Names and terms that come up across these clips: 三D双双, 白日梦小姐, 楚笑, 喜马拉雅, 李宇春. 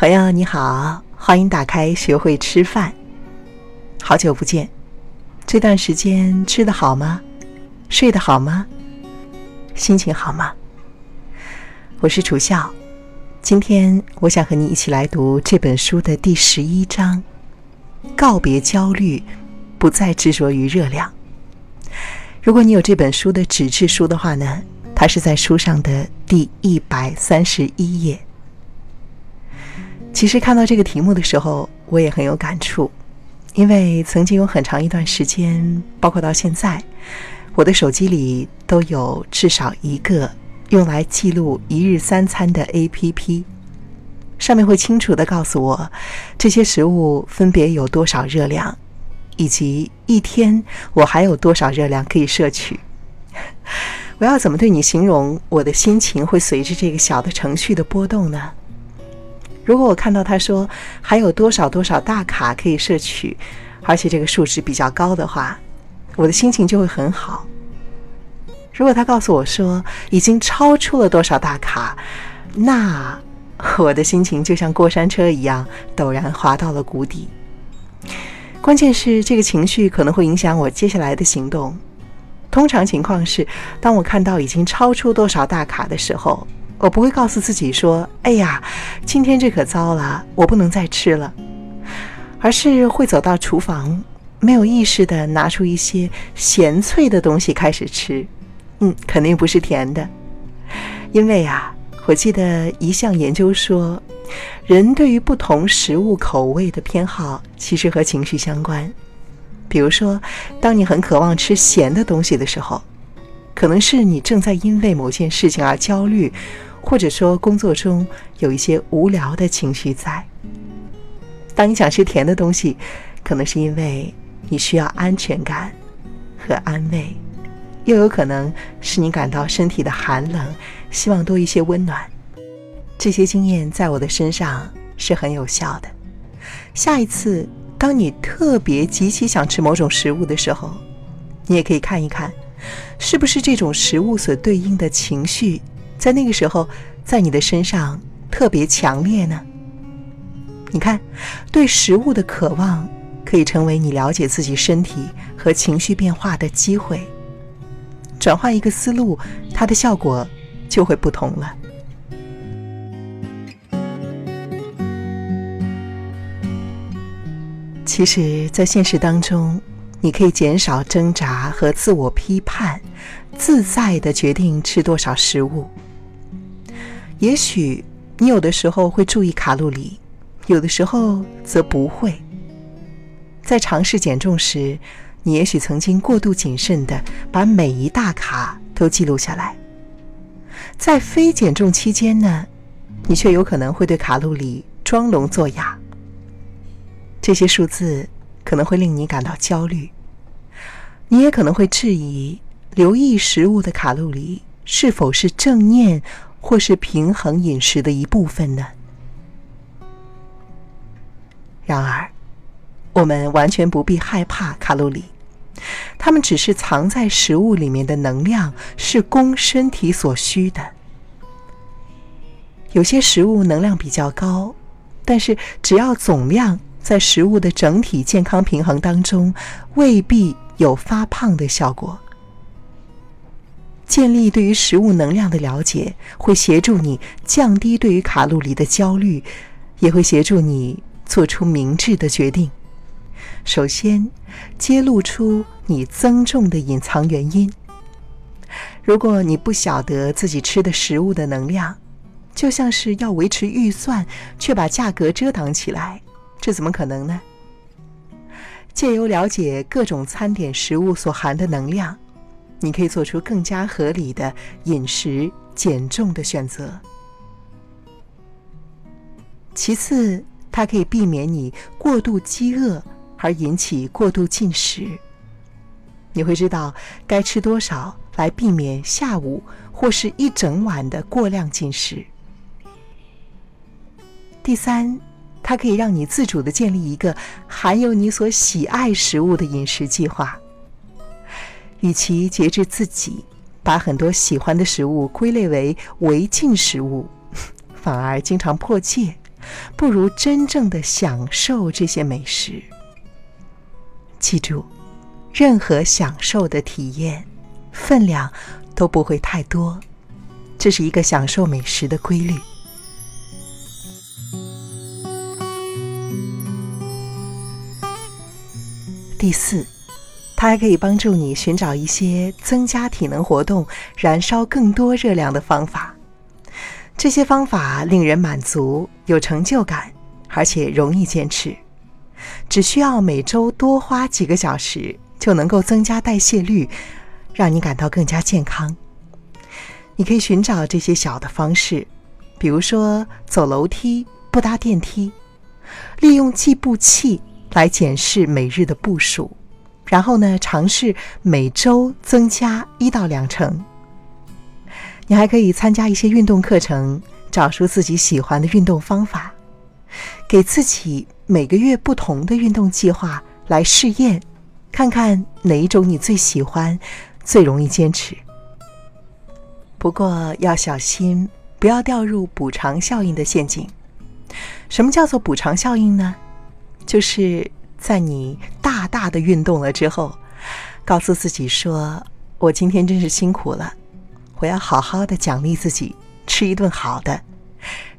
朋友你好，欢迎打开学会吃饭。好久不见，这段时间吃得好吗？睡得好吗？心情好吗？我是楚笑，今天我想和你一起来读这本书的第11章，告别焦虑，不再执着于热量。如果你有这本书的纸质书的话呢，它是在书上的第131页。其实看到这个题目的时候，我也很有感触，因为曾经有很长一段时间，包括到现在，我的手机里都有至少一个用来记录1日3餐的 APP， 上面会清楚地告诉我这些食物分别有多少热量，以及一天我还有多少热量可以摄取。我要怎么对你形容我的心情会随着这个小的程序的波动呢？如果我看到他说还有多少多少大卡可以摄取，而且这个数值比较高的话，我的心情就会很好。如果他告诉我说已经超出了多少大卡，那我的心情就像过山车一样陡然滑到了谷底。关键是这个情绪可能会影响我接下来的行动。通常情况是，当我看到已经超出多少大卡的时候，我不会告诉自己说哎呀，今天这可糟了，我不能再吃了，而是会走到厨房，没有意识地拿出一些咸脆的东西开始吃。肯定不是甜的，因为我记得一项研究说，人对于不同食物口味的偏好其实和情绪相关。比如说，当你很渴望吃咸的东西的时候，可能是你正在因为某件事情而焦虑，或者说工作中有一些无聊的情绪在。当你想吃甜的东西，可能是因为你需要安全感和安慰，又有可能是你感到身体的寒冷，希望多一些温暖。这些经验在我的身上是很有效的。下一次当你特别极其想吃某种食物的时候，你也可以看一看，是不是这种食物所对应的情绪在那个时候在你的身上特别强烈呢？你看，对食物的渴望可以成为你了解自己身体和情绪变化的机会。转换一个思路，它的效果就会不同了。其实在现实当中，你可以减少挣扎和自我批判，自在地决定吃多少食物。也许你有的时候会注意卡路里，有的时候则不会。在尝试减重时，你也许曾经过度谨慎地把每一大卡都记录下来。在非减重期间呢，你却有可能会对卡路里装聋作哑。这些数字可能会令你感到焦虑，你也可能会质疑留意食物的卡路里是否是正念或是平衡饮食的一部分呢？然而，我们完全不必害怕卡路里，它们只是藏在食物里面的能量，是供身体所需的。有些食物能量比较高，但是只要总量在食物的整体健康平衡当中，未必有发胖的效果。建立对于食物能量的了解，会协助你降低对于卡路里的焦虑，也会协助你做出明智的决定。首先，揭露出你增重的隐藏原因。如果你不晓得自己吃的食物的能量，就像是要维持预算，却把价格遮挡起来，这怎么可能呢？借由了解各种餐点食物所含的能量，你可以做出更加合理的饮食减重的选择。其次，它可以避免你过度饥饿而引起过度进食。你会知道该吃多少，来避免下午或是一整晚的过量进食。第三，它可以让你自主地建立一个含有你所喜爱食物的饮食计划。与其节制自己，把很多喜欢的食物归类为违禁食物，反而经常破戒，不如真正的享受这些美食。记住，任何享受的体验，分量都不会太多，这是一个享受美食的规律。第四，它还可以帮助你寻找一些增加体能活动、燃烧更多热量的方法。这些方法令人满足、有成就感，而且容易坚持。只需要每周多花几个小时，就能够增加代谢率，让你感到更加健康。你可以寻找这些小的方式，比如说走楼梯、不搭电梯，利用计步器来检视每日的步数，然后呢，尝试每周增加1到2成。你还可以参加一些运动课程，找出自己喜欢的运动方法，给自己每个月不同的运动计划来试验，看看哪一种你最喜欢，最容易坚持。不过要小心，不要掉入补偿效应的陷阱。什么叫做补偿效应呢？就是在你大大的运动了之后，告诉自己说，我今天真是辛苦了，我要好好的奖励自己，吃一顿好的。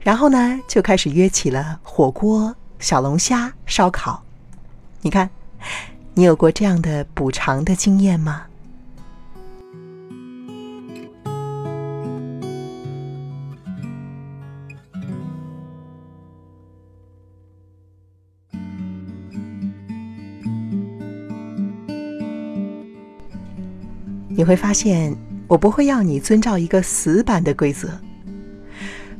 然后呢，就开始约起了火锅、小龙虾、烧烤。你看，你有过这样的补偿的经验吗？你会发现，我不会要你遵照一个死板的规则。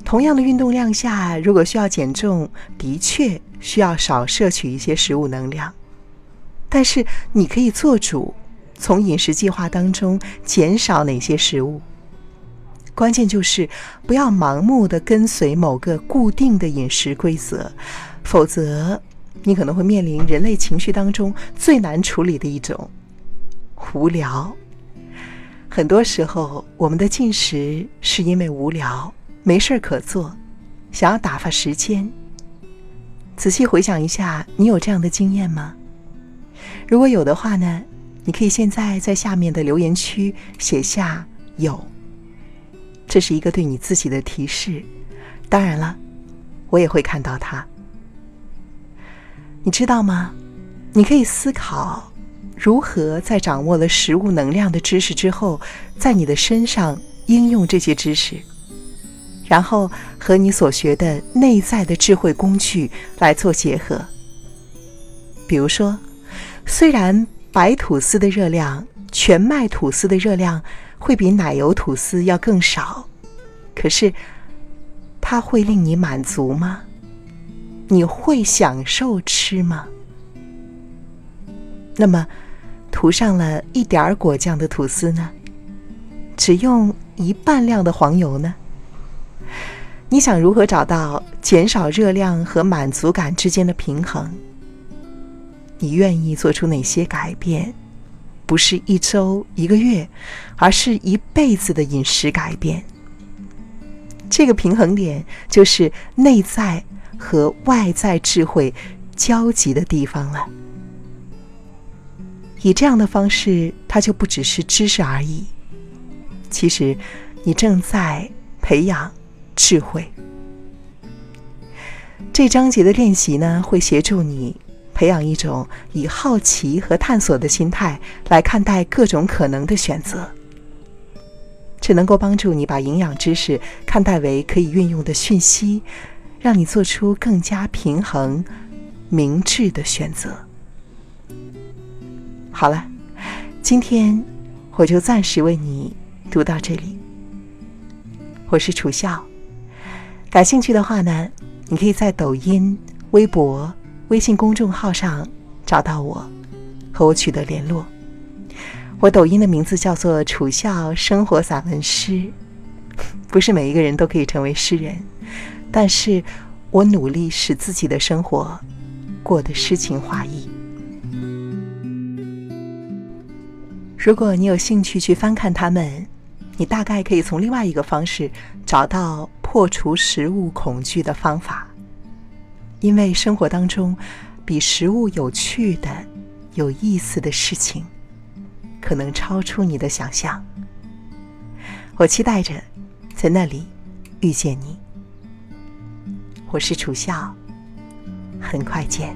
同样的运动量下，如果需要减重，的确需要少摄取一些食物能量，但是你可以做主，从饮食计划当中减少哪些食物。关键就是不要盲目的跟随某个固定的饮食规则，否则你可能会面临人类情绪当中最难处理的一种——无聊。很多时候，我们的进食是因为无聊，没事可做，想要打发时间。仔细回想一下，你有这样的经验吗？如果有的话呢，你可以现在在下面的留言区写下有。这是一个对你自己的提示，当然了，我也会看到它。你知道吗？你可以思考如何在掌握了食物能量的知识之后，在你的身上应用这些知识，然后和你所学的内在的智慧工具来做结合。比如说，虽然白吐司的热量、全麦吐司的热量会比奶油吐司要更少，可是它会令你满足吗？你会享受吃吗？那么涂上了一点果酱的吐司呢？只用一半量的黄油呢？你想如何找到减少热量和满足感之间的平衡？你愿意做出哪些改变？不是一周、一个月，而是一辈子的饮食改变。这个平衡点就是内在和外在智慧交集的地方了。以这样的方式，它就不只是知识而已。其实，你正在培养智慧。这章节的练习呢，会协助你培养一种以好奇和探索的心态来看待各种可能的选择。这能够帮助你把营养知识看待为可以运用的讯息，让你做出更加平衡、明智的选择。好了，今天我就暂时为你读到这里。我是楚笑，感兴趣的话呢，你可以在抖音、微博、微信公众号上找到我，和我取得联络。我抖音的名字叫做楚笑生活散文诗。不是每一个人都可以成为诗人，但是我努力使自己的生活过得诗情画意。如果你有兴趣去翻看它们，你大概可以从另外一个方式找到破除食物恐惧的方法。因为生活当中比食物有趣的、有意思的事情可能超出你的想象。我期待着在那里遇见你。我是楚笑，很快见。